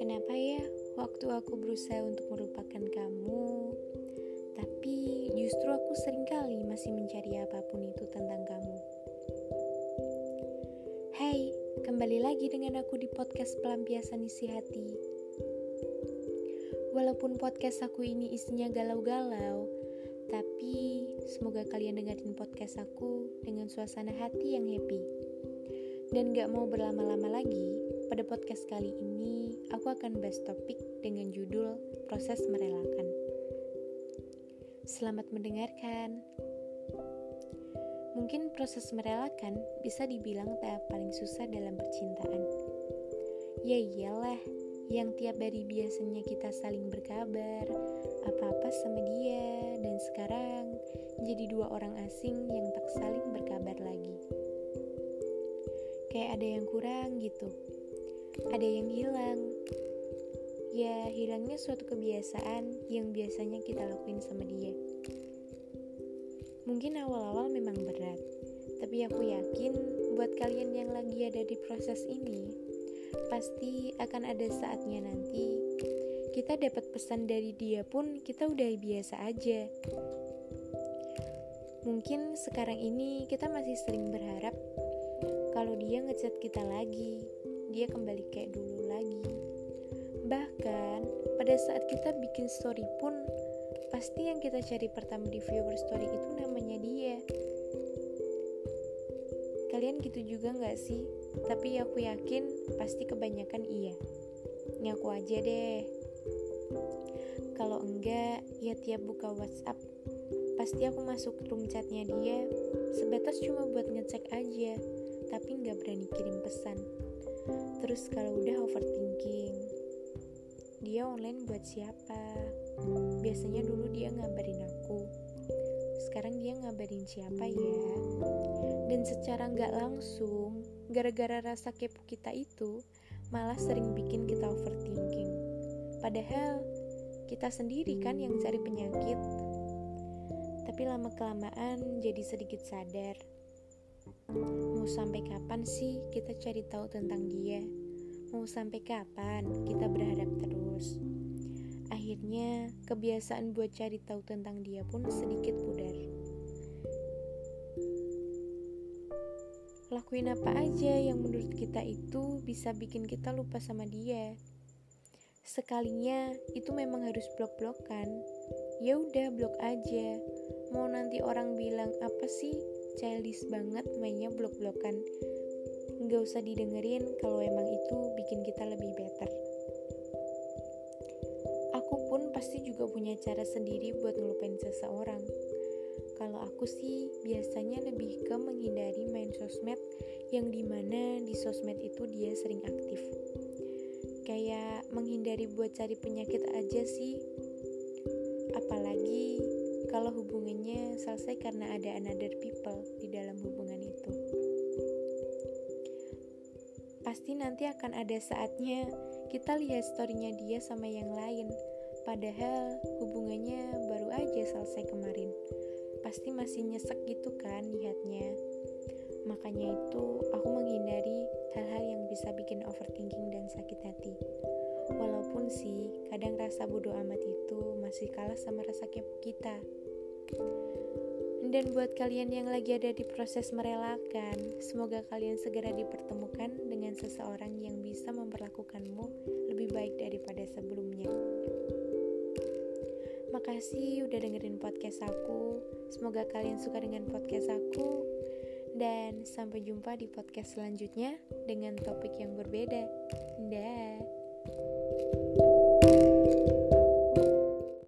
Kenapa ya waktu aku berusaha untuk melupakan kamu, tapi justru aku seringkali masih mencari apapun itu tentang kamu. Hai, kembali lagi dengan aku di podcast Pelampiasan Isi Hati. Walaupun podcast aku ini isinya galau-galau, tapi semoga kalian dengerin podcast aku dengan suasana hati yang happy. Dan gak mau berlama-lama lagi, pada podcast kali ini aku akan bahas topik dengan judul Proses Merelakan. Selamat mendengarkan. Mungkin proses merelakan bisa dibilang tahap paling susah dalam percintaan. Ya iyalah, yang tiap hari biasanya kita saling berkabar apa-apa sama dia, dan sekarang jadi dua orang asing yang tak saling berkabar lagi. Kayak ada yang kurang gitu, ada yang hilang. Ya, hilangnya suatu kebiasaan yang biasanya kita lakuin sama dia. Mungkin awal-awal memang berat, tapi aku yakin buat kalian yang lagi ada di proses ini, pasti akan ada saatnya nanti kita dapat pesan dari dia pun kita udah biasa aja. Mungkin sekarang ini kita masih sering berharap kalau dia ngechat kita lagi, dia kembali kayak dulu lagi. Bahkan pada saat kita bikin story pun, pasti yang kita cari pertama di viewer story itu namanya dia. Kalian gitu juga gak sih? Tapi aku yakin pasti kebanyakan iya. Ngaku aja deh. Kalau enggak, ya tiap buka WhatsApp pasti aku masuk room chatnya dia, sebatas cuma buat ngecek aja, tapi gak berani kirim pesan. Terus kalau udah overthinking, dia online buat siapa? Biasanya dulu dia ngabarin aku, sekarang dia ngabarin siapa ya? Dan secara gak langsung, gara-gara rasa kepo kita itu malah sering bikin kita overthinking. Padahal kita sendiri kan yang cari penyakit. Tapi lama-kelamaan jadi sedikit sadar, mau sampai kapan sih kita cari tahu tentang dia? Mau sampai kapan kita berharap terus? Akhirnya kebiasaan buat cari tahu tentang dia pun sedikit pudar. Lakuin apa aja yang menurut kita itu bisa bikin kita lupa sama dia. Sekalinya itu memang harus blok-blokan, ya udah blok aja. Mau nanti orang bilang apa sih childish banget mainnya blok-blokan, nggak usah didengerin kalau emang itu bikin kita lebih better. Aku pun pasti juga punya cara sendiri buat ngelupain seseorang. Kalau aku sih biasanya lebih ke menghindari main sosmed, yang dimana di sosmed itu dia sering aktif. Kayak menghindari buat cari penyakit aja sih. Apalagi kalau hubungannya selesai karena ada another people di dalam hubungan itu. Pasti nanti akan ada saatnya kita lihat story-nya dia sama yang lain, padahal hubungannya baru aja selesai kemarin. Pasti masih nyesek gitu kan lihatnya. Makanya itu aku menghindari hal-hal yang bisa bikin overthinking dan sakit hati. Walaupun sih kadang rasa bodoh amat itu masih kalah sama rasa kepo kita. Dan buat kalian yang lagi ada di proses merelakan, semoga kalian segera dipertemukan dengan seseorang yang bisa memperlakukanmu lebih baik daripada sebelumnya. Makasih udah dengerin podcast aku. Semoga kalian suka dengan podcast aku. Dan sampai jumpa di podcast selanjutnya dengan topik yang berbeda. Dah.